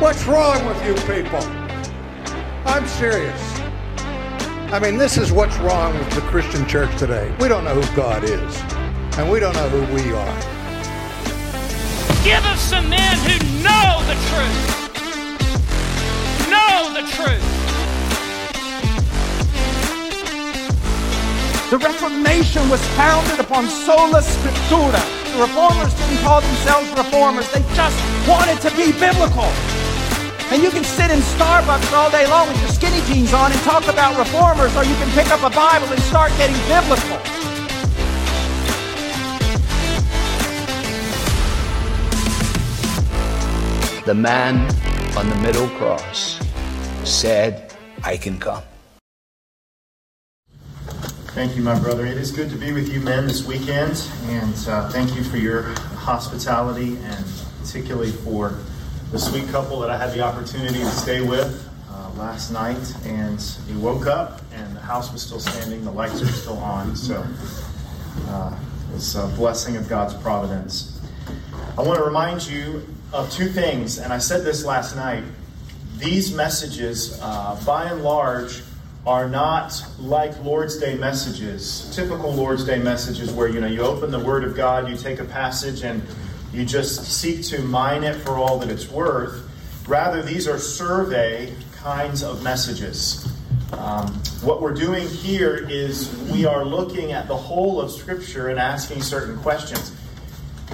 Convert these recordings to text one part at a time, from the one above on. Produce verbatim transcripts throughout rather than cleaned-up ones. What's wrong with you people? I'm serious. I mean, this is what's wrong with the Christian church today. We don't know who God is, and we don't know who we are. Give us some men who know the truth. Know the truth. The Reformation was founded upon sola scriptura. The Reformers didn't call themselves Reformers. They just wanted to be biblical. And you can sit in Starbucks all day long with your skinny jeans on and talk about Reformers, or you can pick up a Bible and start getting biblical. The man on the middle cross said, I can come. Thank you, my brother. It is good to be with you men this weekend, and uh, thank you for your hospitality and particularly for the sweet couple that I had the opportunity to stay with uh, last night. And we woke up and the house was still standing, the lights are still on, so uh, it's a blessing of God's providence. I want to remind you of two things, and I said this last night. These messages, uh, by and large, are not like Lord's Day messages, typical Lord's Day messages where, you know, you open the Word of God, you take a passage, and you just seek to mine it for all that it's worth. Rather, these are survey kinds of messages. Um, what we're doing here is we are looking at the whole of Scripture and asking certain questions.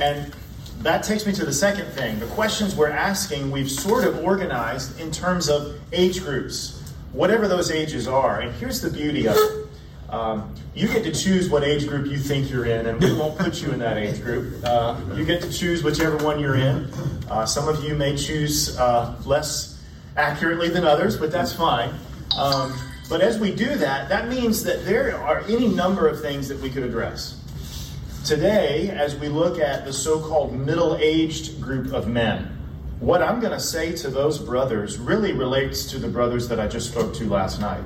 And that takes me to the second thing. The questions we're asking, we've sort of organized in terms of age groups, whatever those ages are. And here's the beauty of it. Um, you get to choose what age group you think you're in, and we won't put you in that age group. Uh, you get to choose whichever one you're in. Uh, some of you may choose uh, less accurately than others, but that's fine. Um, but as we do that, that means that there are any number of things that we could address. Today, as we look at the so-called middle-aged group of men, what I'm going to say to those brothers really relates to the brothers that I just spoke to last night.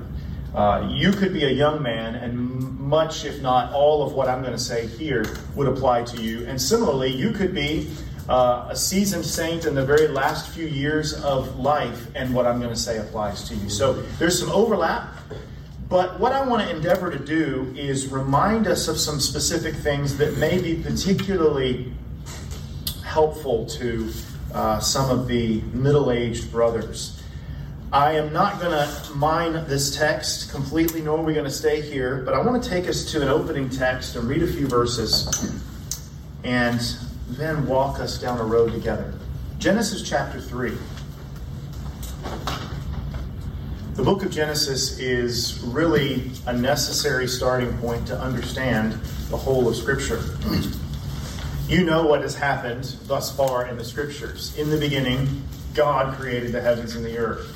Uh, you could be a young man, and much, if not all, of what I'm going to say here would apply to you. And similarly, you could be uh, a seasoned saint in the very last few years of life, and what I'm going to say applies to you. So there's some overlap, but what I want to endeavor to do is remind us of some specific things that may be particularly helpful to Uh, some of the middle-aged brothers. I am not going to mine this text completely, nor are we going to stay here, but I want to take us to an opening text and read a few verses and then walk us down a road together. Genesis chapter three. The book of Genesis is really a necessary starting point to understand the whole of Scripture. You know what has happened thus far in the Scriptures. In the beginning, God created the heavens and the earth.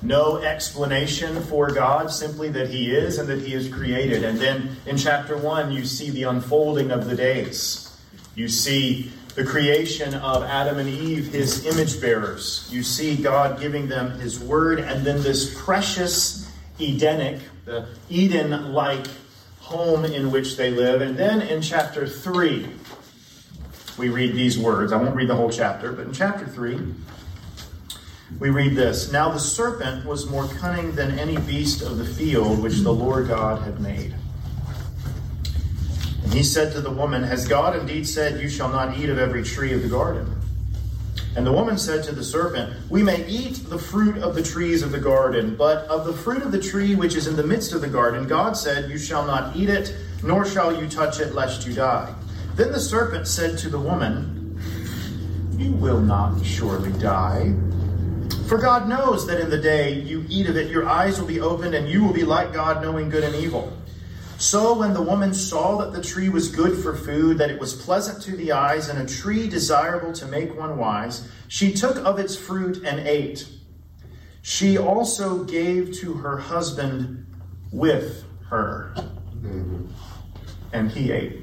No explanation for God, simply that He is and that He is created. And then in chapter one, you see the unfolding of the days. You see the creation of Adam and Eve, His image bearers. You see God giving them His word, and then this precious Edenic, the Eden-like home in which they live. And then in chapter three, we read these words. I won't read the whole chapter, but in chapter three, we read this. Now the serpent was more cunning than any beast of the field which the Lord God had made. And he said to the woman, has God indeed said, you shall not eat of every tree of the garden? And the woman said to the serpent, we may eat the fruit of the trees of the garden, but of the fruit of the tree which is in the midst of the garden, God said, you shall not eat it, nor shall you touch it, lest you die. Then the serpent said to the woman, you will not surely die. For God knows that in the day you eat of it, your eyes will be opened, and you will be like God, knowing good and evil. So when the woman saw that the tree was good for food, that it was pleasant to the eyes, and a tree desirable to make one wise, she took of its fruit and ate. She also gave to her husband with her, and he ate.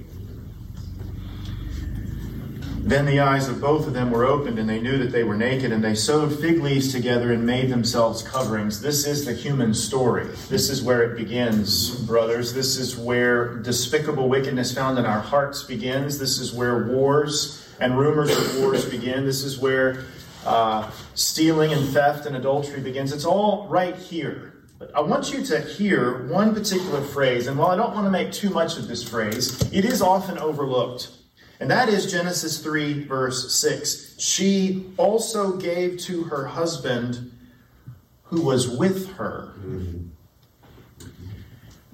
Then the eyes of both of them were opened, and they knew that they were naked, and they sewed fig leaves together and made themselves coverings. This is the human story. This is where it begins, brothers. This is where despicable wickedness found in our hearts begins. This is where wars and rumors of wars begin. This is where uh, stealing and theft and adultery begins. It's all right here. But I want you to hear one particular phrase, and while I don't want to make too much of this phrase, it is often overlooked. And that is Genesis three, verse six. She also gave to her husband who was with her.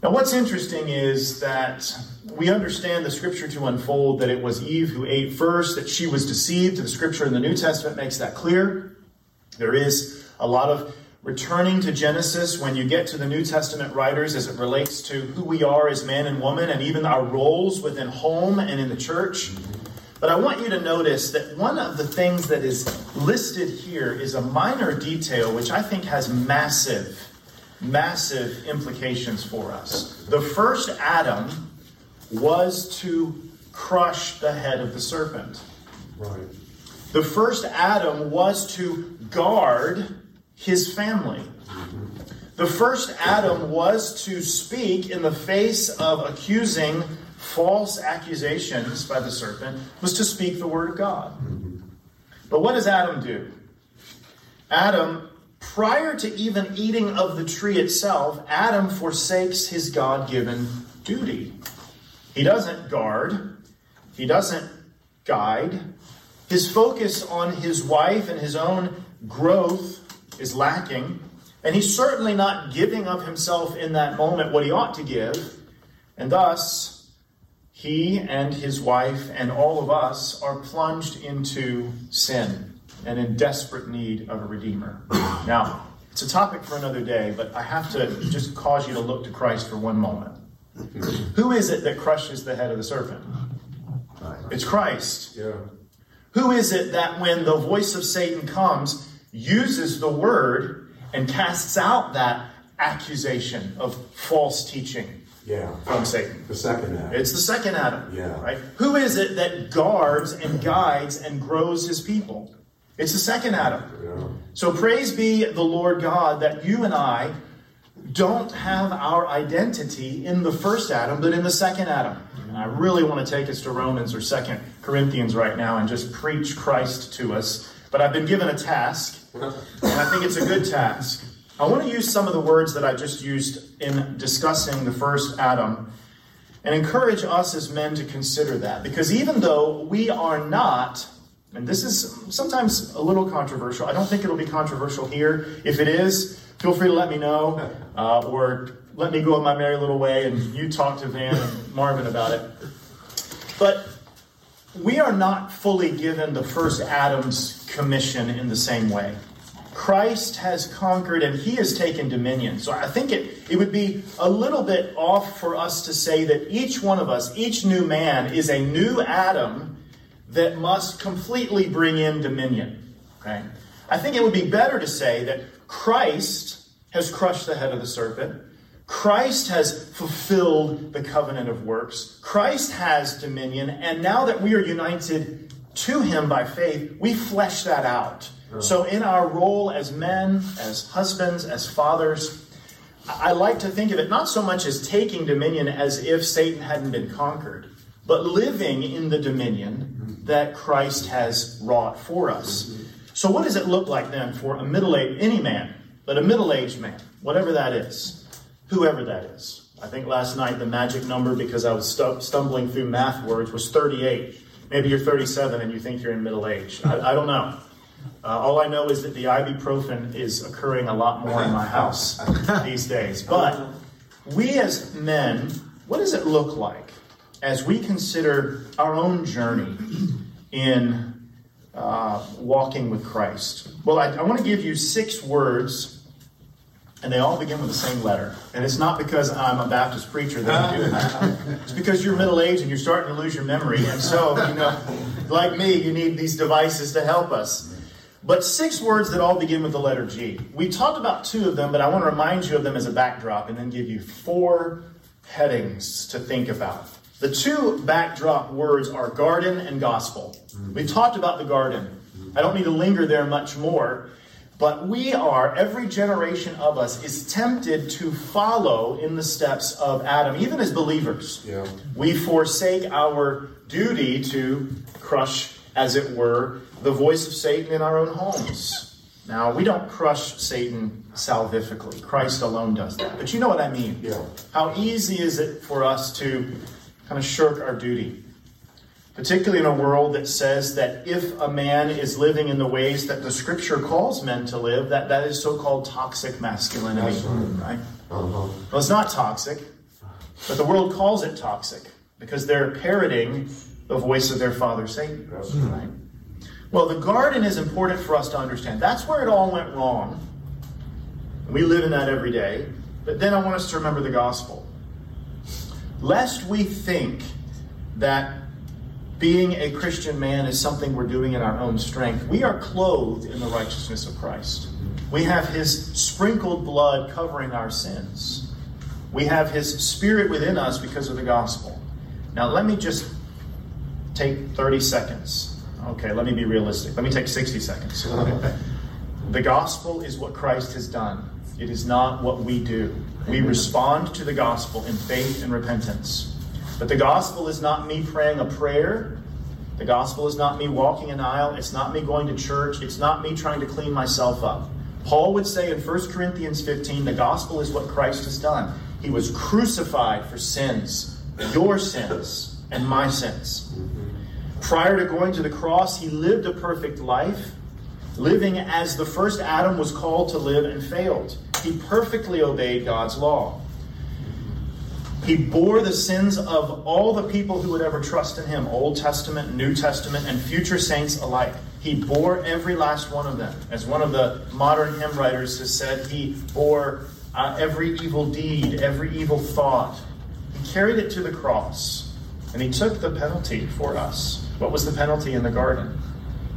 Now, what's interesting is that we understand the scripture to unfold that it was Eve who ate first, that she was deceived. The scripture in the New Testament makes that clear. There is a lot of returning to Genesis when you get to the New Testament writers as it relates to who we are as man and woman and even our roles within home and in the church. But I want you to notice that one of the things that is listed here is a minor detail which I think has massive, massive implications for us. The first Adam was to crush the head of the serpent. Right. The first Adam was to guard his family. The first Adam was to speak in the face of accusing false accusations by the serpent, was to speak the word of God. But what does Adam do? Adam, prior to even eating of the tree itself, Adam forsakes his God-given duty. He doesn't guard. He doesn't guide. His focus on his wife and his own growth is lacking, and he's certainly not giving of himself in that moment what he ought to give, and thus he and his wife and all of us are plunged into sin and in desperate need of a redeemer. Now, it's a topic for another day, but I have to just cause you to look to Christ for one moment. Who is it that crushes the head of the serpent? It's Christ. Yeah. Who is it that when the voice of Satan comes, uses the word and casts out that accusation of false teaching yeah. from Satan? The second Adam. It's the second Adam. Yeah. Right? Who is it that guards and guides and grows his people? It's the second Adam. Yeah. So praise be the Lord God that you and I don't have our identity in the first Adam, but in the second Adam. And I really want to take us to Romans or Second Corinthians right now and just preach Christ to us. But I've been given a task, and I think it's a good task. I want to use some of the words that I just used in discussing the first Adam and encourage us as men to consider that. Because even though we are not, and this is sometimes a little controversial, I don't think it'll be controversial here. If it is, feel free to let me know, uh, or let me go on my merry little way, and you talk to Van and Marvin about it. But we are not fully given the first Adam's commission in the same way. Christ has conquered and he has taken dominion. So I think it, it would be a little bit off for us to say that each one of us, each new man, is a new Adam that must completely bring in dominion. Okay? I think it would be better to say that Christ has crushed the head of the serpent. Christ has fulfilled the covenant of works. Christ has dominion. And now that we are united to him by faith, we flesh that out. Yeah. So in our role as men, as husbands, as fathers, I like to think of it not so much as taking dominion as if Satan hadn't been conquered, but living in the dominion that Christ has wrought for us. So what does it look like then for a middle-aged, any man, but a middle-aged man, whatever that is? Whoever that is. I think last night the magic number, because I was stu- stumbling through math words, was thirty-eight. Maybe you're thirty-seven and you think you're in middle age. I, I don't know. Uh, all I know is that the ibuprofen is occurring a lot more in my house these days. But we as men, what does it look like as we consider our own journey in uh, walking with Christ? Well, I, I want to give you six words. And they all begin with the same letter. And it's not because I'm a Baptist preacher that I'm doing that. It's because you're middle-aged and you're starting to lose your memory. And so, you know, like me, you need these devices to help us. But six words that all begin with the letter G. We talked about two of them, but I want to remind you of them as a backdrop and then give you four headings to think about. The two backdrop words are garden and gospel. We've talked about the garden. I don't need to linger there much more. But we are, every generation of us is tempted to follow in the steps of Adam, even as believers. Yeah. We forsake our duty to crush, as it were, the voice of Satan in our own homes. Now, we don't crush Satan salvifically. Christ alone does that. But you know what I mean. Yeah. How easy is it for us to kind of shirk our duty? Particularly in a world that says that if a man is living in the ways that the Scripture calls men to live, that, that is so-called toxic masculinity. Absolutely. Right? Uh-huh. Well, it's not toxic, but the world calls it toxic because they're parroting the voice of their father, Satan. Mm-hmm. Right? Well, the garden is important for us to understand. That's where it all went wrong. We live in that every day. But then I want us to remember the gospel. Lest we think that being a Christian man is something we're doing in our own strength. We are clothed in the righteousness of Christ. We have his sprinkled blood covering our sins. We have his Spirit within us because of the gospel. Now, let me just take thirty seconds. Okay, let me be realistic. Let me take sixty seconds. The gospel is what Christ has done. It is not what we do. We respond to the gospel in faith and repentance. But the gospel is not me praying a prayer. The gospel is not me walking an aisle. It's not me going to church. It's not me trying to clean myself up. Paul would say in First Corinthians fifteen, the gospel is what Christ has done. He was crucified for sins, your sins and my sins. Prior to going to the cross, he lived a perfect life, living as the first Adam was called to live and failed. He perfectly obeyed God's law. He bore the sins of all the people who would ever trust in him, Old Testament, New Testament, and future saints alike. He bore every last one of them. As one of the modern hymn writers has said, he bore uh, every evil deed, every evil thought. He carried it to the cross, and he took the penalty for us. What was the penalty in the garden?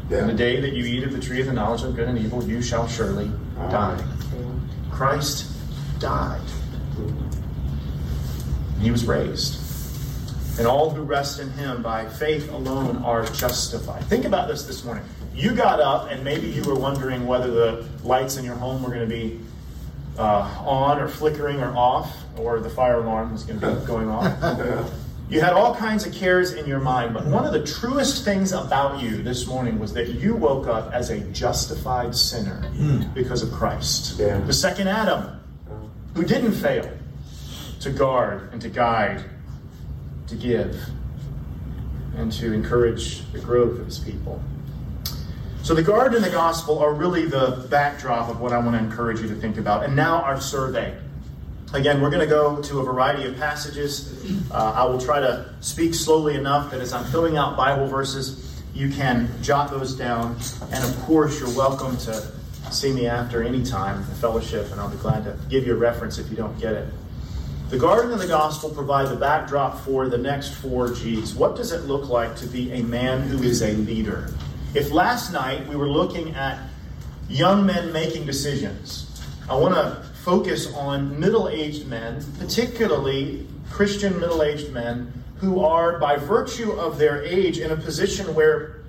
Yeah. In the day that you eat of the tree of the knowledge of good and evil, you shall surely die. Christ died. He was raised. And all who rest in him by faith alone are justified. Think about this this morning. You got up and maybe you were wondering whether the lights in your home were going to be uh, on or flickering or off, or the fire alarm was going to be going off. You had all kinds of cares in your mind, but one of the truest things about you this morning was that you woke up as a justified sinner because of Christ. Yeah. The second Adam, who didn't fail to guard and to guide, to give, and to encourage the growth of his people. So the garden and the gospel are really the backdrop of what I want to encourage you to think about. And now our survey. Again, we're going to go to a variety of passages. Uh, I will try to speak slowly enough that as I'm filling out Bible verses, you can jot those down. And of course, you're welcome to see me after any time in fellowship, and I'll be glad to give you a reference if you don't get it. The garden and the gospel provide the backdrop for the next four G's. What does it look like to be a man who is a leader? If last night we were looking at young men making decisions, I want to focus on middle-aged men, particularly Christian middle-aged men, who are, by virtue of their age, in a position where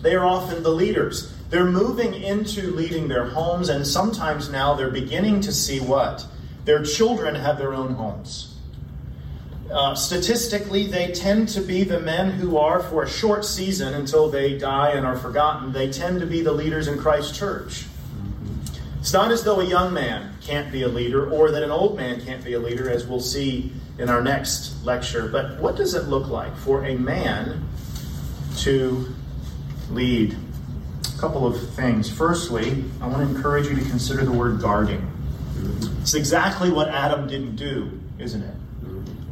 they are often the leaders. They're moving into leading their homes, and sometimes now they're beginning to see what? Their children have their own homes. Uh, statistically, they tend to be the men who are, for a short season, until they die and are forgotten, they tend to be the leaders in Christ's church. It's not as though a young man can't be a leader or that an old man can't be a leader, as we'll see in our next lecture. But what does it look like for a man to lead? A couple of things. Firstly, I want to encourage you to consider the word guarding. It's exactly what Adam didn't do, isn't it?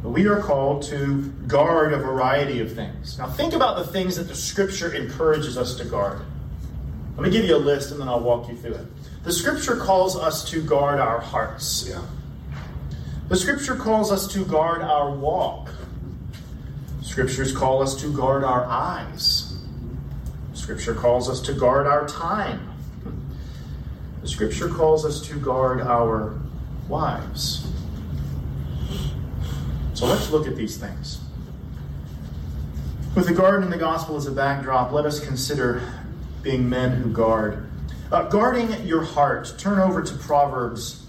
But we are called to guard a variety of things. Now think about the things that the Scripture encourages us to guard. Let me give you a list and then I'll walk you through it. The Scripture calls us to guard our hearts. Yeah. The Scripture calls us to guard our walk. Scriptures call us to guard our eyes. Scripture calls us to guard our time. The Scripture calls us to guard our wives. So let's look at these things. With the garden and the gospel as a backdrop, let us consider being men who guard. Uh, guarding your heart. Turn over to Proverbs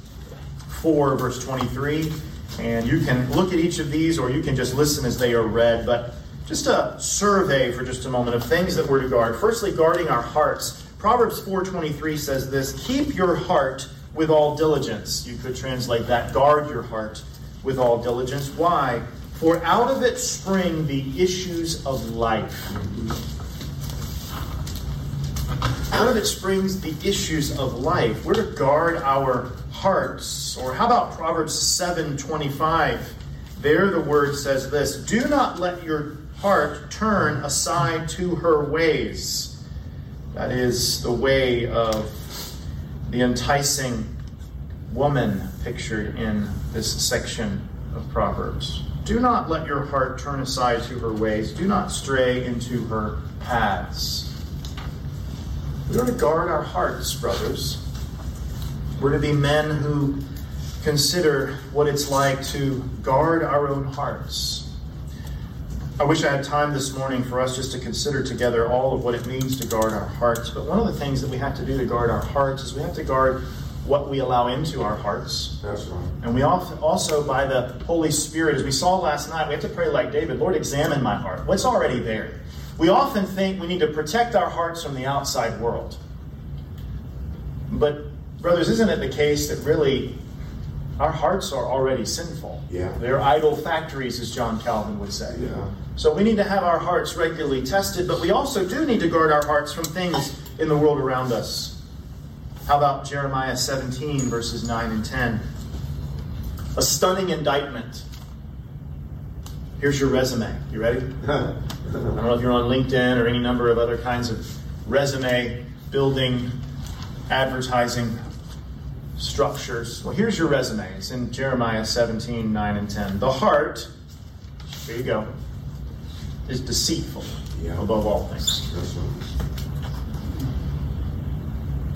four, verse twenty-three. And you can look at each of these, or you can just listen as they are read. But just a survey for just a moment of things that we're to guard. Firstly, guarding our hearts. Proverbs four twenty-three says this: keep your heart with all diligence. You could translate that, guard your heart with all diligence. Why? For out of it spring the issues of life. Out of it springs the issues of life. We're to guard our hearts. Or how about Proverbs seven twenty-five? There the word says this: do not let your heart turn aside to her ways. That is the way of the enticing woman pictured in this section of Proverbs. Do not let your heart turn aside to her ways. Do not stray into her paths. We're to guard our hearts, brothers. We're to be men who consider what it's like to guard our own hearts. I wish I had time this morning for us just to consider together all of what it means to guard our hearts. But one of the things that we have to do to guard our hearts is we have to guard what we allow into our hearts. That's right. And we often also, by the Holy Spirit, as we saw last night, we have to pray like David, Lord, examine my heart. What's already there? We often think we need to protect our hearts from the outside world. But, brothers, isn't it the case that really our hearts are already sinful? Yeah. They're idle factories, as John Calvin would say. Yeah. So we need to have our hearts regularly tested, but we also do need to guard our hearts from things in the world around us. How about Jeremiah seventeen, verses nine and ten? A stunning indictment. Here's your resume. You ready? I don't know if you're on LinkedIn or any number of other kinds of resume building, advertising structures. Well, here's your resume. It's in Jeremiah seventeen, nine and ten. The heart, here you go, is deceitful yeah. above all things.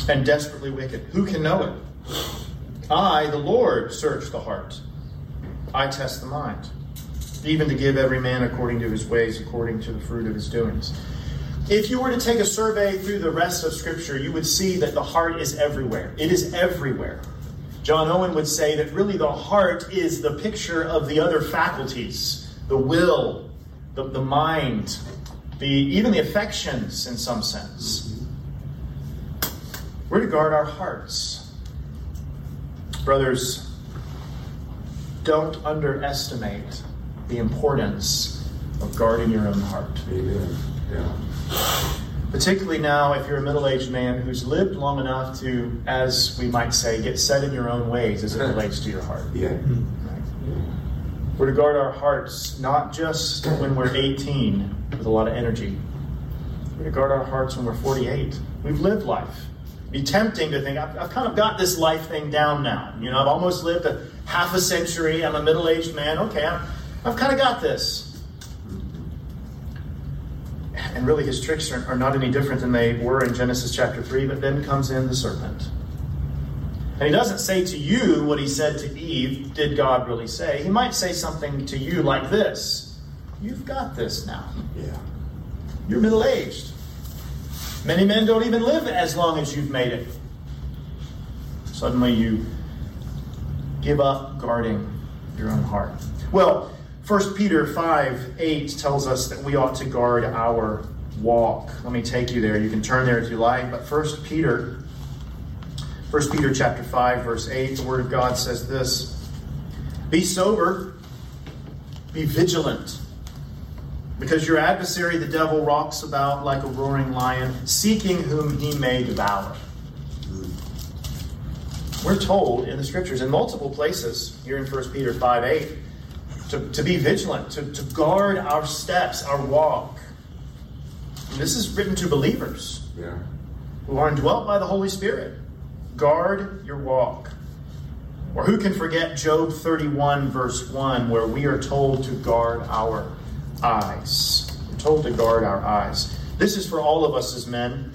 And desperately wicked. Who can know it? I, the Lord, search the heart. I test the mind, even to give every man according to his ways, according to the fruit of his doings. If you were to take a survey through the rest of Scripture, you would see that the heart is everywhere. It is everywhere. John Owen would say that really the heart is the picture of the other faculties, the will, the, the mind, the even the affections in some sense. We're to guard our hearts. Brothers, don't underestimate the importance of guarding your own heart. Amen. Yeah. Particularly now, if you're a middle-aged man who's lived long enough to, as we might say, get set in your own ways as it relates to your heart. Yeah. Right? Yeah. We're to guard our hearts not just when we're eighteen with a lot of energy. We're to guard our hearts when we're forty-eight. We've lived life. It'd be tempting to think, I've, I've kind of got this life thing down now. You know, I've almost lived a half a century. I'm a middle-aged man. Okay, I'm I've kind of got this. And really his tricks are, are not any different than they were in Genesis chapter three, but then comes in the serpent. And he doesn't say to you what he said to Eve, did God really say? He might say something to you like this: you've got this now. Yeah. You're middle-aged. Many men don't even live as long as you've made it. Suddenly you give up guarding your own heart. Well, First Peter five eight tells us that we ought to guard our walk. Let me take you there. You can turn there if you like. But First Peter, First Peter chapter five, verse eight, the Word of God says this: be sober, be vigilant, because your adversary, the devil, walks about like a roaring lion, seeking whom he may devour. We're told in the Scriptures in multiple places, here in First Peter five eight, To, to be vigilant, to, to guard our steps, our walk. And this is written to believers yeah. who are indwelt by the Holy Spirit. Guard your walk. Or who can forget Job thirty-one, verse one, where we are told to guard our eyes. We're told to guard our eyes. This is for all of us as men.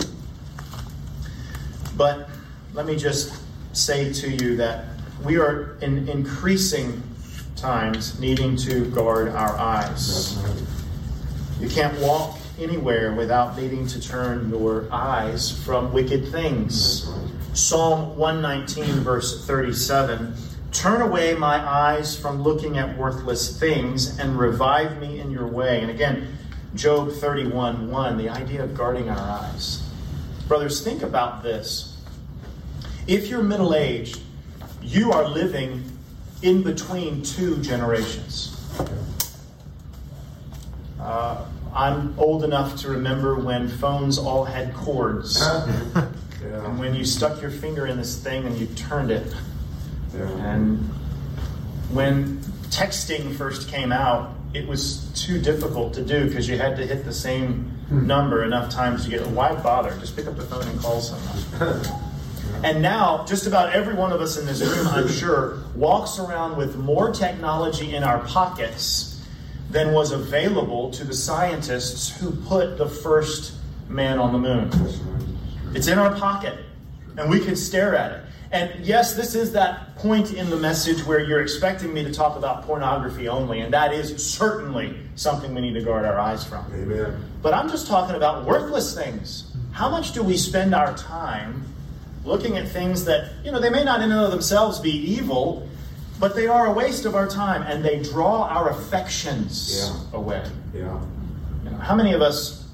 But let me just say to you that we are in increasing times needing to guard our eyes. You can't walk anywhere without needing to turn your eyes from wicked things. Psalm one nineteen, verse thirty-seven, turn away my eyes from looking at worthless things and revive me in your way. And again, Job thirty-one one, the idea of guarding our eyes. Brothers, think about this. If you're middle-aged, you are living in between two generations. Uh, I'm old enough to remember when phones all had cords. Yeah. And when you stuck your finger in this thing and you turned it. Yeah. And when texting first came out, it was too difficult to do because you had to hit the same number enough times to get it. Why bother? Just pick up the phone and call someone. And now, just about every one of us in this room, I'm sure, walks around with more technology in our pockets than was available to the scientists who put the first man on the moon. It's in our pocket, and we can stare at it. And yes, this is that point in the message where you're expecting me to talk about pornography only, and that is certainly something we need to guard our eyes from. Amen. But I'm just talking about worthless things. How much do we spend our time looking at things that, you know, they may not in and of themselves be evil, but they are a waste of our time, and they draw our affections yeah. away. Yeah. You know, how many of us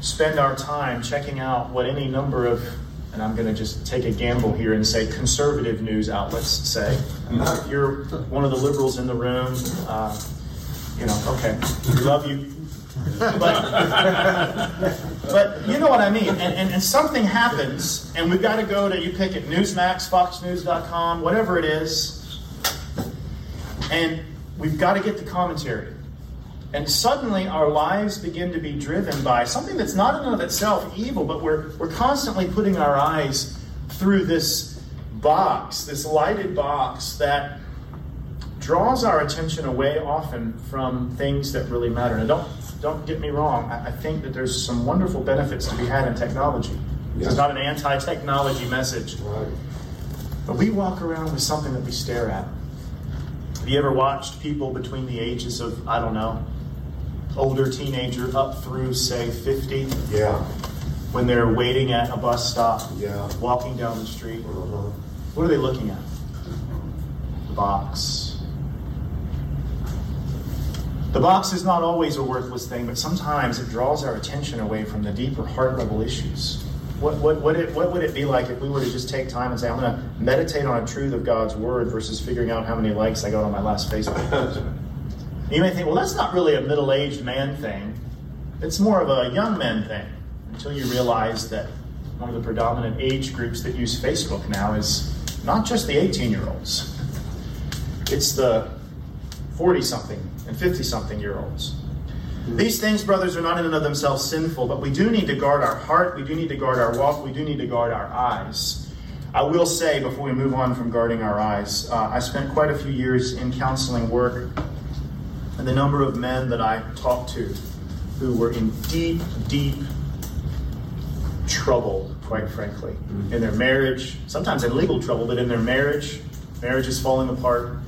spend our time checking out what any number of, and I'm going to just take a gamble here and say, conservative news outlets say. If you're one of the liberals in the room, uh, you know, okay, we love you. But, but you know what I mean. And, and, and something happens, and we've got to go to, you pick it, Newsmax, Fox News dot com, whatever it is. And we've got to get the commentary. And suddenly our lives begin to be driven by something that's not in and of itself evil, but we're we're constantly putting our eyes through this box, this lighted box that draws our attention away often from things that really matter. Now, don't, don't get me wrong. I, I think that there's some wonderful benefits to be had in technology. Yes. This is not an anti-technology message. Right. But we walk around with something that we stare at. Have you ever watched people between the ages of, I don't know, older teenager up through, say, fifty? Yeah. When they're waiting at a bus stop, yeah. walking down the street, uh-huh. what are they looking at? The box. The box is not always a worthless thing, but sometimes it draws our attention away from the deeper heart-level issues. What what what it what would it be like if we were to just take time and say, I'm going to meditate on a truth of God's word versus figuring out how many likes I got on my last Facebook post? You may think, well, that's not really a middle-aged man thing. It's more of a young man thing. Until you realize that one of the predominant age groups that use Facebook now is not just the eighteen-year-olds. It's the forty-something and fifty-something year olds. These things, brothers, are not in and of themselves sinful, but we do need to guard our heart, we do need to guard our walk, we do need to guard our eyes. I will say, before we move on from guarding our eyes, uh, I spent quite a few years in counseling work, and the number of men that I talked to who were in deep, deep trouble, quite frankly, in their marriage, sometimes in legal trouble, but in their marriage, marriage is falling apart,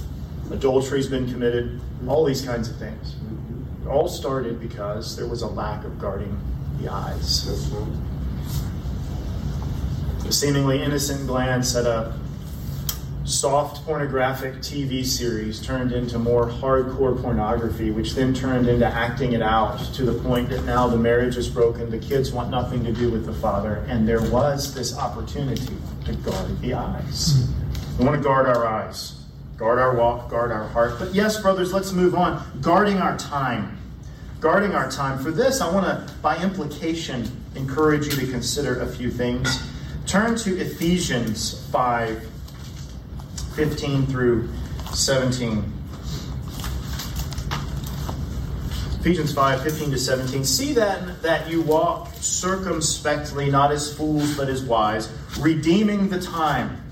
adultery's been committed, all these kinds of things. All started because there was a lack of guarding the eyes. A seemingly innocent glance at a soft pornographic T V series turned into more hardcore pornography, which then turned into acting it out to the point that now the marriage is broken, the kids want nothing to do with the father, and there was this opportunity to guard the eyes. We want to guard our eyes. Guard our walk, guard our heart. But yes, brothers, let's move on. Guarding our time. Guarding our time. For this, I want to, by implication, encourage you to consider a few things. Turn to Ephesians five, fifteen through seventeen. Ephesians five, fifteen to seventeen. See then that you walk circumspectly, not as fools, but as wise, redeeming the time,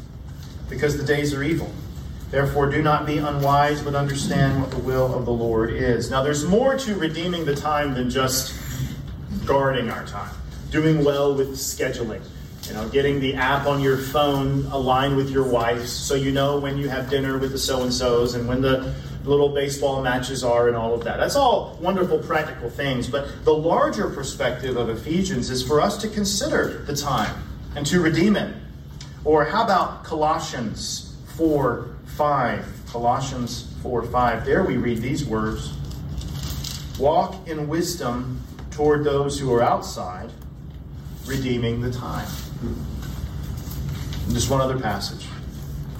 because the days are evil. Therefore, do not be unwise, but understand what the will of the Lord is. Now, there's more to redeeming the time than just guarding our time, doing well with scheduling, you know, getting the app on your phone aligned with your wife's so you know when you have dinner with the so-and-sos and when the little baseball matches are and all of that. That's all wonderful, practical things. But the larger perspective of Ephesians is for us to consider the time and to redeem it. Or how about Colossians four five, Colossians four five. There we read these words. Walk in wisdom toward those who are outside, redeeming the time. And just one other passage.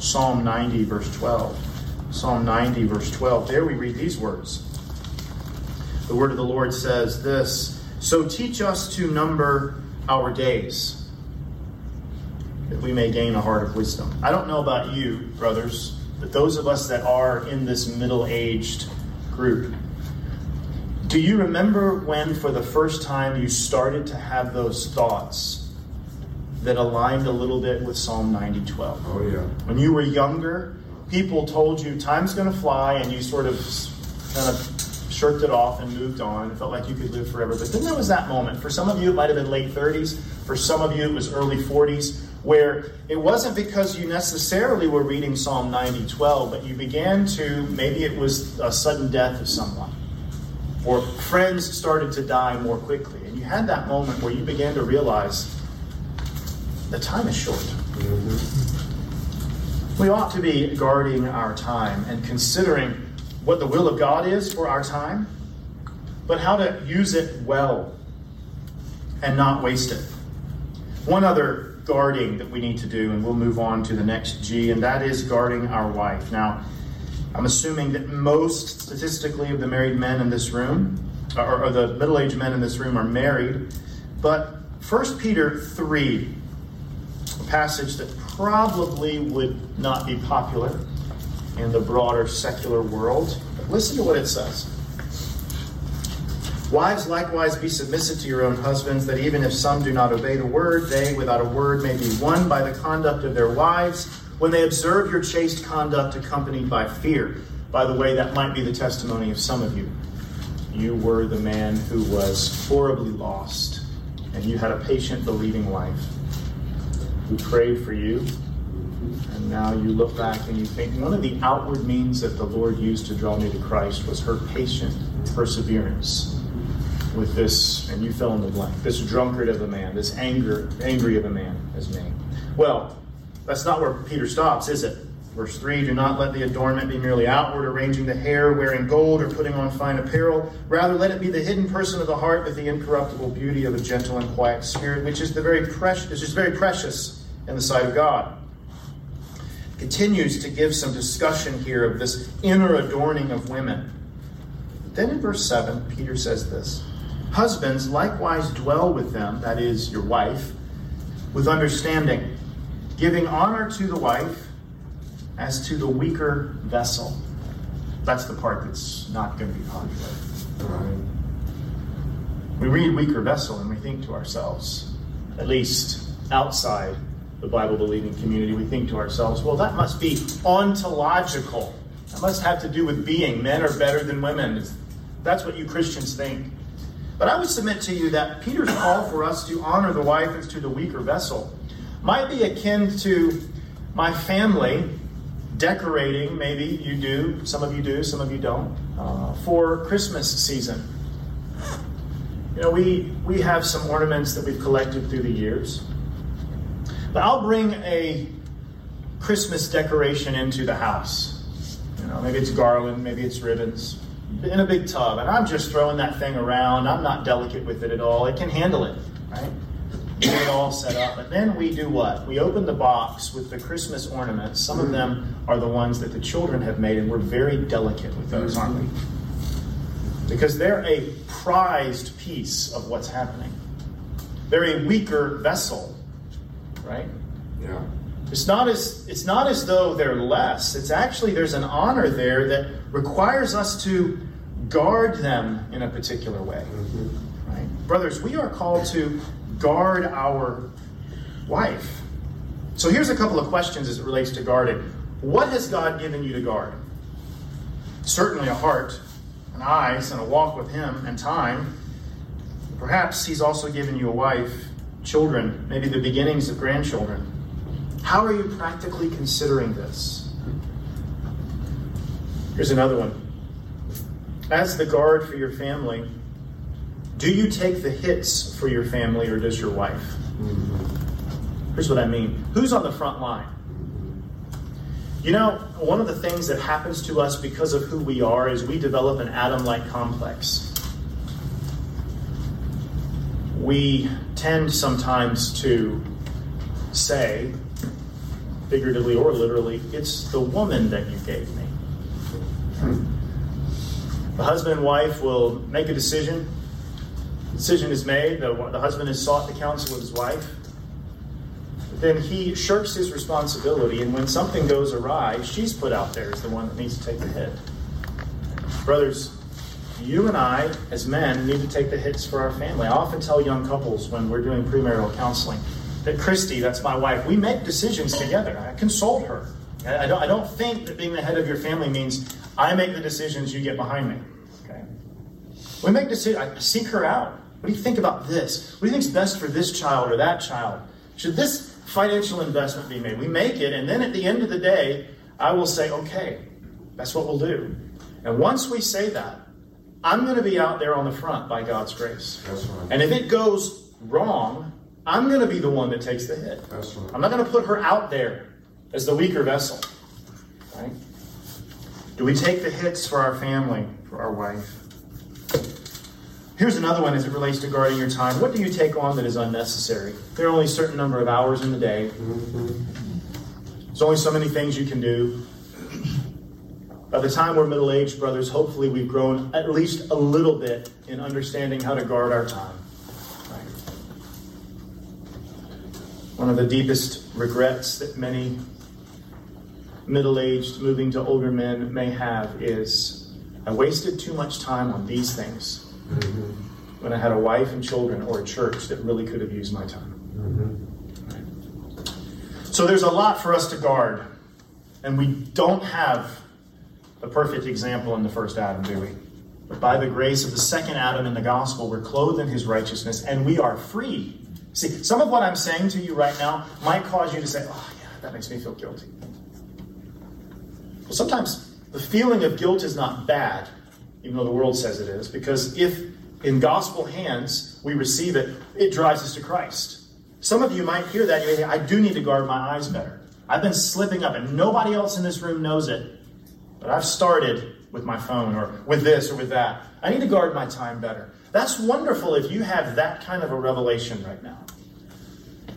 Psalm ninety, verse twelve. Psalm ninety, verse twelve. There we read these words. The word of the Lord says this: "So teach us to number our days, that we may gain a heart of wisdom." I don't know about you, brothers, but those of us that are in this middle-aged group, do you remember when, for the first time, you started to have those thoughts that aligned a little bit with Psalm ninety, twelve? Oh, yeah. When you were younger, people told you, time's going to fly, and you sort of kind of shirked it off and moved on. It felt like you could live forever. But then there was that moment. For some of you, it might have been late thirties. For some of you, it was early forties. Where it wasn't because you necessarily were reading Psalm ninety, twelve, but you began to, maybe it was a sudden death of someone, or friends started to die more quickly. And you had that moment where you began to realize the time is short. Mm-hmm. We ought to be guarding our time and considering what the will of God is for our time, but how to use it well and not waste it. One other guarding that we need to do, and we'll move on to the next G, and that is guarding our wife. Now, I'm assuming that most statistically of the married men in this room, or, or the middle-aged men in this room, are married, but First Peter three, a passage that probably would not be popular in the broader secular world, but listen to what it says. "Wives, likewise, be submissive to your own husbands, that even if some do not obey the word, they, without a word, may be won by the conduct of their wives, when they observe your chaste conduct accompanied by fear." By the way, that might be the testimony of some of you. You were the man who was horribly lost, and you had a patient, believing wife who prayed for you, and now you look back and you think, one of the outward means that the Lord used to draw me to Christ was her patient perseverance with this, and you fill in the blank, this drunkard of a man, this anger, angry of a man as me. Well, that's not where Peter stops, is it? Verse three, "Do not let the adornment be merely outward, arranging the hair, wearing gold, or putting on fine apparel. Rather, let it be the hidden person of the heart with the incorruptible beauty of a gentle and quiet spirit, which is the very precious, which is very precious in the sight of God." Continues to give some discussion here of this inner adorning of women. But then in verse seven, Peter says this: "Husbands, likewise dwell with them," that is, your wife, "with understanding, giving honor to the wife as to the weaker vessel." That's the part that's not going to be popular. Right? We read "weaker vessel" and we think to ourselves, at least outside the Bible-believing community, we think to ourselves, well, that must be ontological. That must have to do with being. Men are better than women. That's what you Christians think. But I would submit to you that Peter's call for us to honor the wife as to the weaker vessel might be akin to my family decorating, maybe you do, some of you do, some of you don't, uh, for Christmas season. You know, we, we have some ornaments that we've collected through the years. But I'll bring a Christmas decoration into the house. You know, maybe it's garland, maybe it's ribbons, in a big tub, and I'm just throwing that thing around. I'm not delicate with it at all. It can handle it, right? Get it all set up. But then we do what? We open the box with the Christmas ornaments. Some of them are the ones that the children have made, and we're very delicate with those, aren't we? Because they're a prized piece of what's happening. They're a weaker vessel, right? Yeah. It's not as it's not as though they're less. It's actually, there's an honor there that requires us to guard them in a particular way. Mm-hmm. Right? Brothers, we are called to guard our wife. So here's a couple of questions as it relates to guarding. What has God given you to guard? Certainly a heart, and eyes, and a walk with Him, and time. Perhaps He's also given you a wife, children, maybe the beginnings of grandchildren. How are you practically considering this? Here's another one. As the guard for your family, do you take the hits for your family, or does your wife? Here's what I mean. Who's on the front line? You know, one of the things that happens to us because of who we are is we develop an Adam-like complex. we tend sometimes to say, figuratively or literally, it's the woman that you gave me. The husband and wife will make a decision. The decision is made. The, the husband has sought the counsel of his wife. But then he shirks his responsibility, and when something goes awry, she's put out there as the one that needs to take the hit. Brothers, you and I, as men, need to take the hits for our family. I often tell young couples when we're doing premarital counseling that Christy, that's my wife, we make decisions together. I consult her. I don't, I don't think that being the head of your family means I make the decisions, you get behind me. Okay? We make decisions. I seek her out. What do you think about this? What do you think is best for this child or that child? Should this financial investment be made? We make it, and then at the end of the day, I will say, okay, that's what we'll do. And once we say that, I'm going to be out there on the front by God's grace. That's right. And if it goes wrong, I'm going to be the one that takes the hit. That's right. I'm not going to put her out there as the weaker vessel. Right? Do we take the hits for our family, for our wife? Here's another one as it relates to guarding your time. What do you take on that is unnecessary? There are only a certain number of hours in the day. Mm-hmm. There's only so many things you can do. By the time we're middle-aged, brothers, hopefully we've grown at least a little bit in understanding how to guard our time. Right? One of the deepest regrets that many middle-aged, moving to older men may have is, I wasted too much time on these things mm-hmm. when I had a wife and children or a church that really could have used my time. Mm-hmm. Right? So there's a lot for us to guard, and we don't have the perfect example in the first Adam, do we? But by the grace of the second Adam in the gospel, we're clothed in his righteousness, and we are free. See, some of what I'm saying to you right now might cause you to say, oh, yeah, that makes me feel guilty. Well, sometimes the feeling of guilt is not bad, even though the world says it is, because if in gospel hands we receive it, it drives us to Christ. Some of you might hear that, and you may think, I do need to guard my eyes better. I've been slipping up, and nobody else in this room knows it. But I've started with my phone or with this or with that. I need to guard my time better. That's wonderful if you have that kind of a revelation right now.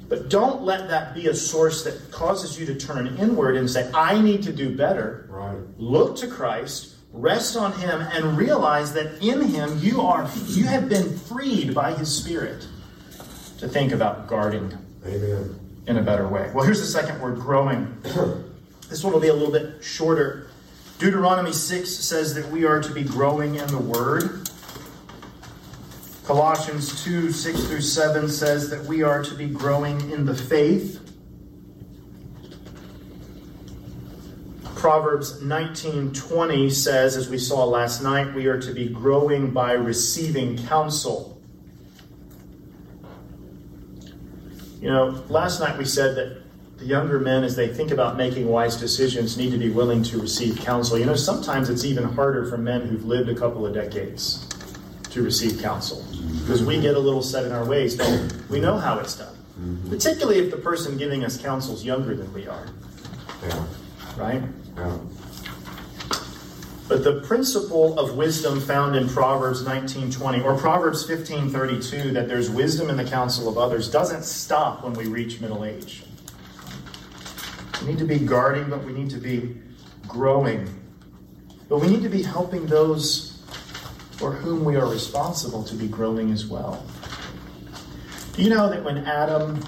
But don't let that be a source that causes you to turn inward and say, I need to do better. Right. Look to Christ, rest on him, and realize that in him you are you have been freed by his Spirit to think about guarding Amen. In a better way. Well, here's the second word, growing. This one will be a little bit shorter. Deuteronomy six says that we are to be growing in the Word. Colossians two, six through seven says that we are to be growing in the faith. Proverbs nineteen, twenty says, as we saw last night, we are to be growing by receiving counsel. You know, last night we said that the younger men, as they think about making wise decisions, need to be willing to receive counsel. You know, sometimes it's even harder for men who've lived a couple of decades to receive counsel because we get a little set in our ways, don't we? We know how it's done, mm-hmm. particularly if the person giving us counsel is younger than we are. Yeah. Right? Yeah. But the principle of wisdom found in Proverbs nineteen twenty or Proverbs fifteen thirty-two that there's wisdom in the counsel of others doesn't stop when we reach middle age. We need to be guarding, but we need to be growing. But we need to be helping those for whom we are responsible to be growing as well. Do you know that when Adam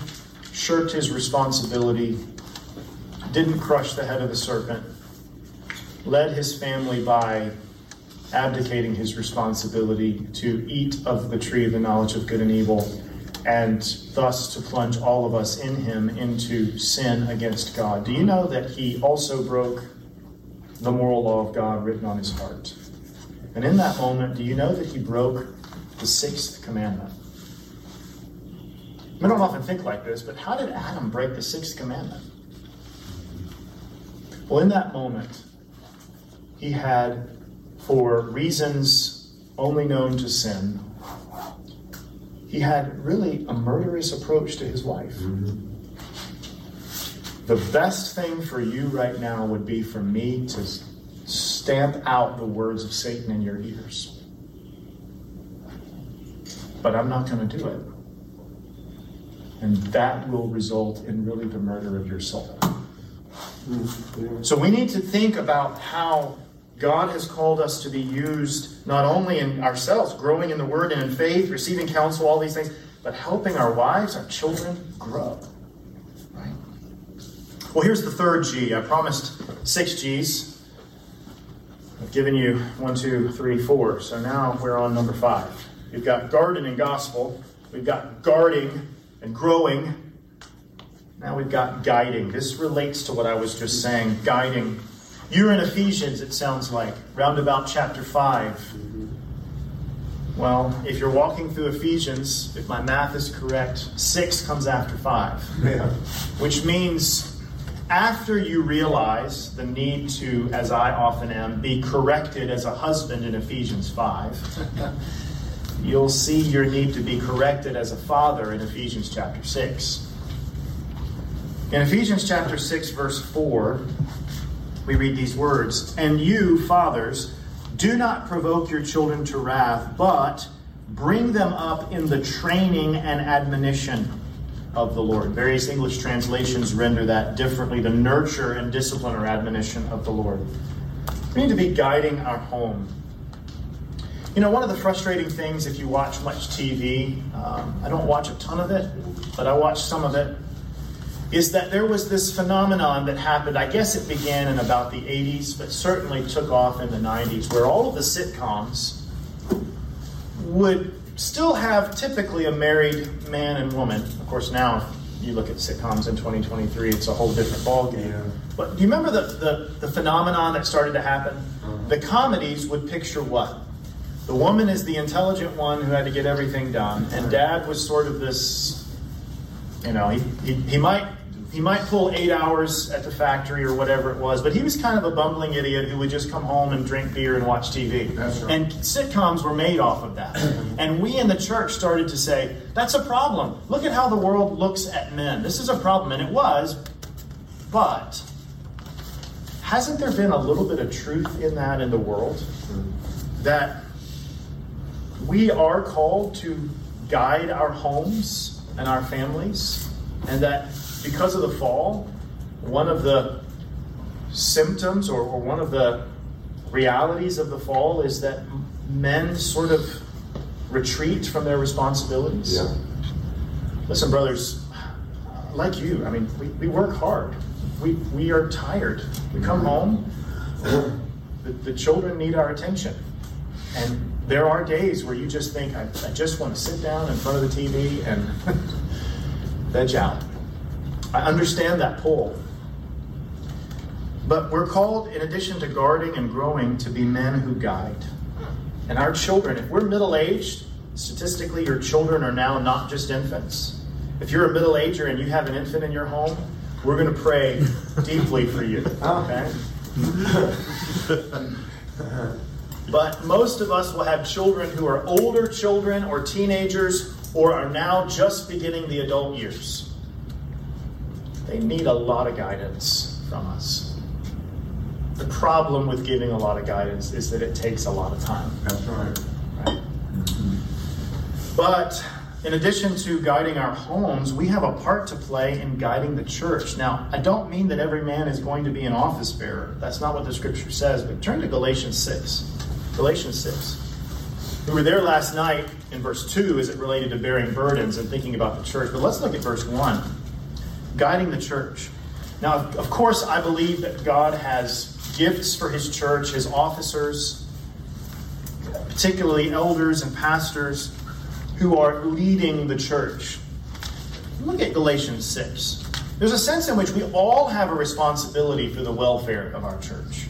shirked his responsibility, didn't crush the head of the serpent, led his family by abdicating his responsibility to eat of the tree of the knowledge of good and evil, and thus to plunge all of us in him into sin against God. Do you know that he also broke the moral law of God written on his heart? And in that moment, do you know that he broke the sixth commandment? We don't often think like this, but how did Adam break the sixth commandment? Well, in that moment, he had, for reasons only known to sin, he had really a murderous approach to his wife. Mm-hmm. The best thing for you right now would be for me to stamp out the words of Satan in your ears. But I'm not going to do it. And that will result in really the murder of your soul. So we need to think about how God has called us to be used, not only in ourselves, growing in the Word and in faith, receiving counsel, all these things, but helping our wives, our children grow. Right? Well, here's the third G. I promised six G's. I've given you one, two, three, four. So now we're on number five. We've got garden and gospel. We've got guarding and growing. Now we've got guiding. This relates to what I was just saying, guiding. You're in Ephesians, it sounds like, round about chapter five. Well, if you're walking through Ephesians, if my math is correct, six comes after five. Yeah. Which means after you realize the need to, as I often am, be corrected as a husband in Ephesians five, you'll see your need to be corrected as a father in Ephesians chapter six. In Ephesians chapter six, verse four, we read these words, "And you, fathers, do not provoke your children to wrath, but bring them up in the training and admonition of the Lord." Various English translations render that differently, the nurture and discipline or admonition of the Lord. We need to be guiding our home. You know, one of the frustrating things if you watch much T V, um, I don't watch a ton of it, but I watch some of it, is that there was this phenomenon that happened. I guess it began in about the eighties, but certainly took off in the nineties, where all of the sitcoms would still have typically a married man and woman. Of course, now if you look at sitcoms in twenty twenty-three, it's a whole different ballgame. Yeah. But do you remember the, the, the phenomenon that started to happen? Mm-hmm. The comedies would picture what? The woman is the intelligent one who had to get everything done, and dad was sort of this... You know, he, he he might he might pull eight hours at the factory or whatever it was, but he was kind of a bumbling idiot who would just come home and drink beer and watch T V. That's right. And sitcoms were made off of that. And we in the church started to say, that's a problem. Look at how the world looks at men. This is a problem. And it was, but hasn't there been a little bit of truth in that in the world? That we are called to guide our homes and our families, and that because of the fall, one of the symptoms or, or one of the realities of the fall is that men sort of retreat from their responsibilities. Yeah. Listen, brothers, like you, I mean, we, we work hard. We we are tired. We come home. The, the children need our attention. And there are days where you just think, I, I just want to sit down in front of the T V and veg out. I understand that pull. But we're called, in addition to guarding and growing, to be men who guide. And our children, if we're middle-aged, statistically your children are now not just infants. If you're a middle-ager and you have an infant in your home, we're going to pray deeply for you. Okay? But most of us will have children who are older children or teenagers or are now just beginning the adult years. They need a lot of guidance from us. The problem with giving a lot of guidance is that it takes a lot of time. That's right. Right? Mm-hmm. But in addition to guiding our homes, we have a part to play in guiding the church. Now, I don't mean that every man is going to be an office bearer. That's not what the scripture says, but turn to Galatians six. Galatians six. We were there last night in verse two as it related to bearing burdens and thinking about the church. But let's look at verse one. Guiding the church. Now, of course, I believe that God has gifts for his church, his officers, particularly elders and pastors who are leading the church. Look at Galatians six. There's a sense in which we all have a responsibility for the welfare of our church.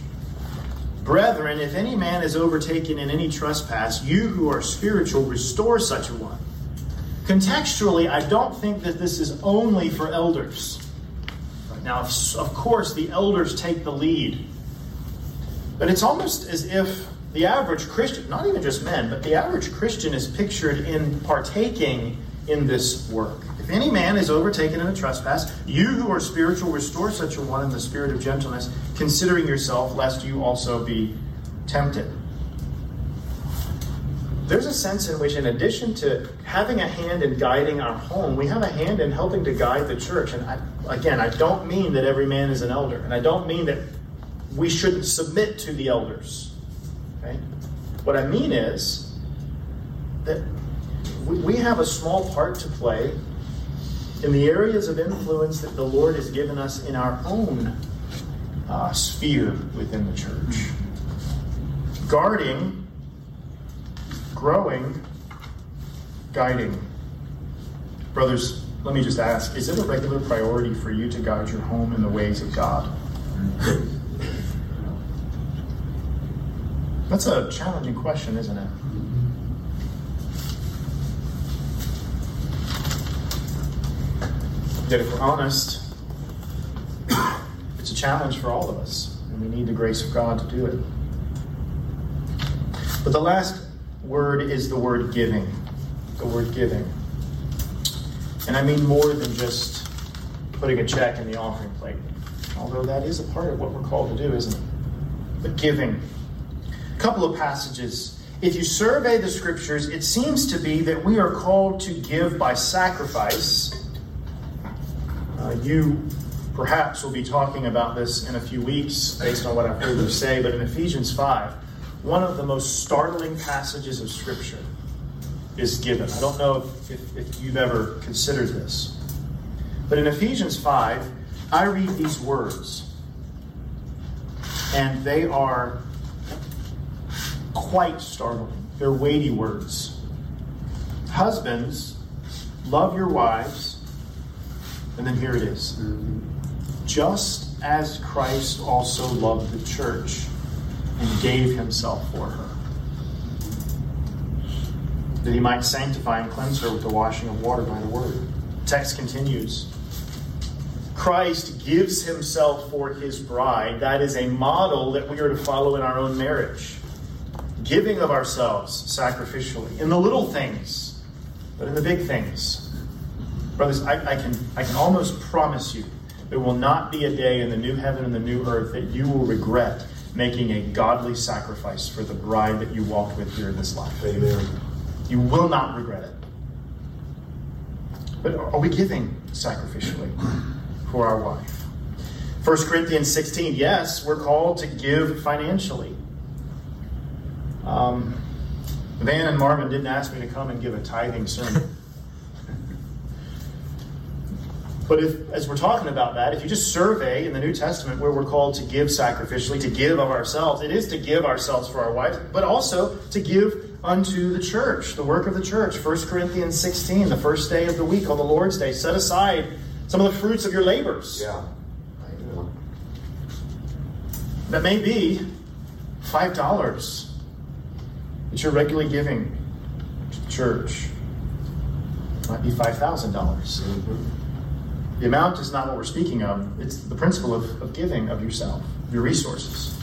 "Brethren, if any man is overtaken in any trespass, you who are spiritual, restore such a one." Contextually, I don't think that this is only for elders. Now, of course, the elders take the lead. But it's almost as if the average Christian, not even just men, but the average Christian is pictured in partaking in this work. "If any man is overtaken in a trespass, you who are spiritual, restore such a one in the spirit of gentleness, considering yourself, lest you also be tempted." there's a sense in which, in addition to having a hand in guiding our home, we have a hand in helping to guide the church. And I, again, I don't mean that every man is an elder, and I don't mean that we shouldn't submit to the elders. Okay? What I mean is that we, we have a small part to play in the areas of influence that the Lord has given us in our own uh, sphere within the church. Guarding, growing, guiding. Brothers, let me just ask, is it a regular priority for you to guide your home in the ways of God? That's a challenging question, isn't it? Yet if we're honest, it's a challenge for all of us, and we need the grace of God to do it. But the last word is the word giving. The word giving. And I mean more than just putting a check in the offering plate, although that is a part of what we're called to do, isn't it? But giving. A couple of passages. If you survey the scriptures, it seems to be that we are called to give by sacrifice. Uh, you perhaps will be talking about this in a few weeks based on what I've heard you say, but in Ephesians five, one of the most startling passages of Scripture is given. I don't know if, if, if you've ever considered this. But in Ephesians five, I read these words, and they are quite startling. They're weighty words. Husbands, love your wives, and then here it is. Just as Christ also loved the church and gave himself for her, that he might sanctify and cleanse her with the washing of water by the word. The text continues. Christ gives himself for his bride. That is a model that we are to follow in our own marriage. Giving of ourselves sacrificially. In the little things, but in the big things. Brothers, I, I can I can almost promise you there will not be a day in the new heaven and the new earth that you will regret making a godly sacrifice for the bride that you walked with here in this life. Amen. You will not regret it. But are we giving sacrificially for our wife? First Corinthians sixteen, yes, we're called to give financially. Um, Van and Marvin didn't ask me to come and give a tithing sermon. But if, as we're talking about that, if you just survey in the New Testament where we're called to give sacrificially, to give of ourselves, it is to give ourselves for our wives, but also to give unto the church, the work of the church. First Corinthians sixteen, the first day of the week, on the Lord's Day, set aside some of the fruits of your labors. Yeah. That may be five dollars that you're regularly giving to the church. It might be five thousand dollars. Mm-hmm. The amount is not what we're speaking of. It's the principle of, of giving of yourself, your resources.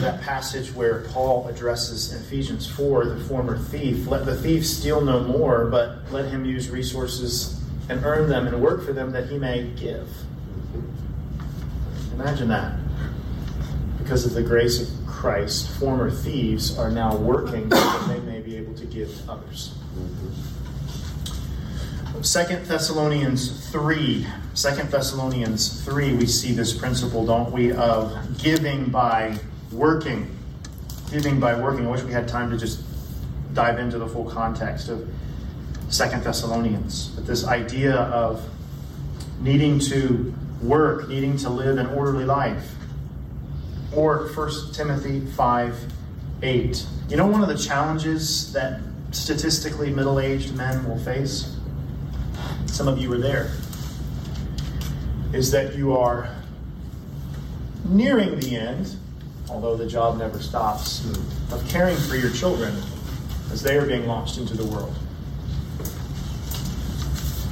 That passage where Paul addresses in Ephesians four, the former thief. Let the thief steal no more, but let him use resources and earn them and work for them that he may give. Imagine that. Because of the grace of Christ, former thieves are now working so that they may be able to give to others. Second Thessalonians three. Second Thessalonians three, we see this principle, don't we, of giving by working. Giving by working. I wish we had time to just dive into the full context of Second Thessalonians. But this idea of needing to work, needing to live an orderly life. Or First Timothy five eight. You know one of the challenges that statistically middle-aged men will face? Some of you are there, is that you are nearing the end, although the job never stops, of caring for your children as they are being launched into the world.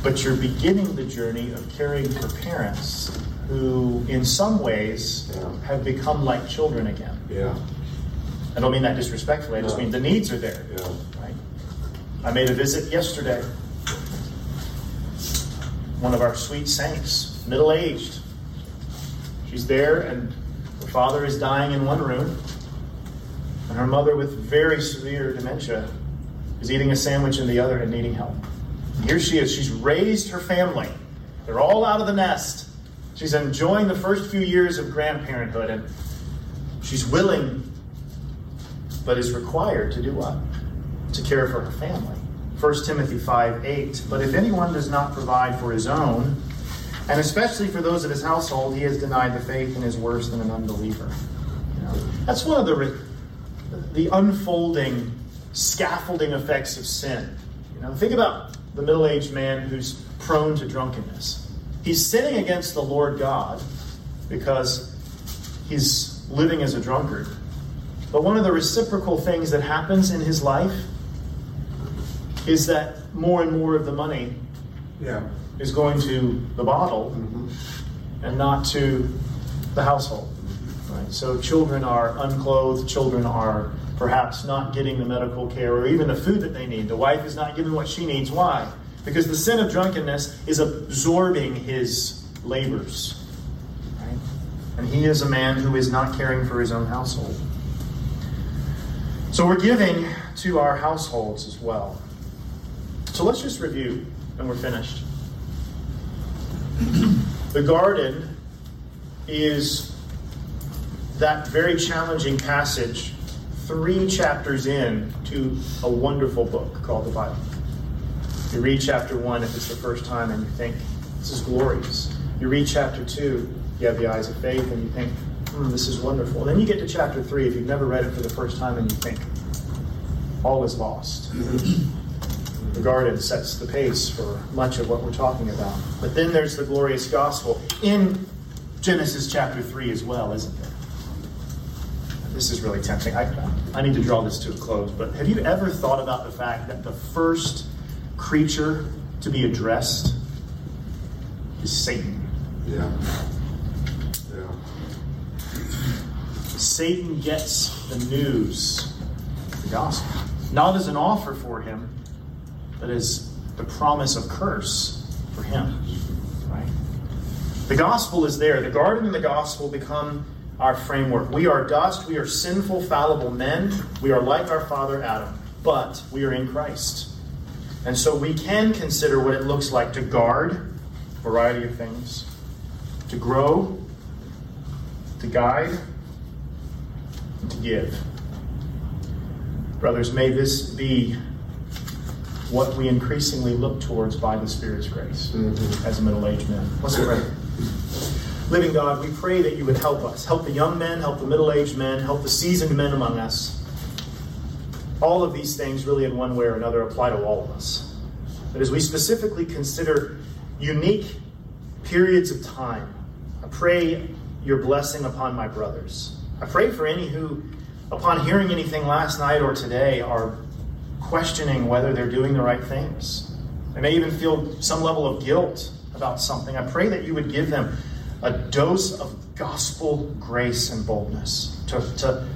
But you're beginning the journey of caring for parents who, in some ways, yeah. have become like children again. Yeah. I don't mean that disrespectfully, I just no. mean the needs are there. Yeah. Right? I made a visit yesterday. One of our sweet saints, middle-aged. She's there, and her father is dying in one room. And her mother with very severe dementia is eating a sandwich in the other and needing help. And here she is. She's raised her family. They're all out of the nest. She's enjoying the first few years of grandparenthood, and she's willing, but is required to do what? To care for her family. First Timothy five eight. But if anyone does not provide for his own, and especially for those of his household, he has denied the faith and is worse than an unbeliever. You know, that's one of the re- the unfolding scaffolding effects of sin. You know, think about the middle-aged man who's prone to drunkenness. He's sinning against the Lord God because he's living as a drunkard. But one of the reciprocal things that happens in his life is that more and more of the money yeah. is going to the bottle mm-hmm. and not to the household. Right? So children are unclothed, children are perhaps not getting the medical care or even the food that they need. The wife is not giving what she needs. Why? Because the sin of drunkenness is absorbing his labors. Right? And he is a man who is not caring for his own household. So we're giving to our households as well. So let's just review, and we're finished. The garden is that very challenging passage three chapters in to a wonderful book called the Bible. You read chapter one if it's the first time and you think, this is glorious. You read chapter two, you have the eyes of faith, and you think, hmm, this is wonderful. And then you get to chapter three if you've never read it for the first time and you think, all is lost. The garden sets the pace for much of what we're talking about. But then there's the glorious gospel in Genesis chapter three as well, isn't there? This is really tempting. I, I need to draw this to a close, but have you ever thought about the fact that the first creature to be addressed is Satan? Yeah. Yeah. Satan gets the news, the gospel, not as an offer for him, but as the promise of curse for him. Right? The gospel is there. The garden and the gospel become our framework. We are dust. We are sinful, fallible men. We are like our father Adam, but we are in Christ. And so we can consider what it looks like to guard a variety of things, to grow, to guide, and to give. Brothers, may this be what we increasingly look towards by the Spirit's grace mm-hmm. as a middle-aged man. Let's pray. Living God, we pray that you would help us. Help the young men, help the middle-aged men, help the seasoned men among us. All of these things really in one way or another apply to all of us. But as we specifically consider unique periods of time, I pray your blessing upon my brothers. I pray for any who, upon hearing anything last night or today, are questioning whether they're doing the right things. They may even feel some level of guilt about something. I pray that you would give them a dose of gospel grace and boldness, to, to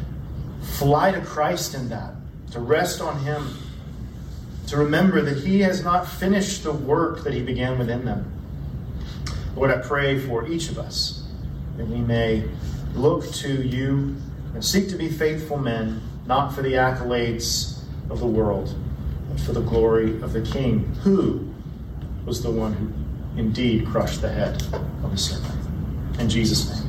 fly to Christ in that, to rest on him, to remember that he has not finished the work that he began within them. Lord, I pray for each of us that we may look to you and seek to be faithful men, not for the accolades of the world, but for the glory of the King, who was the one who indeed crushed the head of the serpent. In Jesus' name.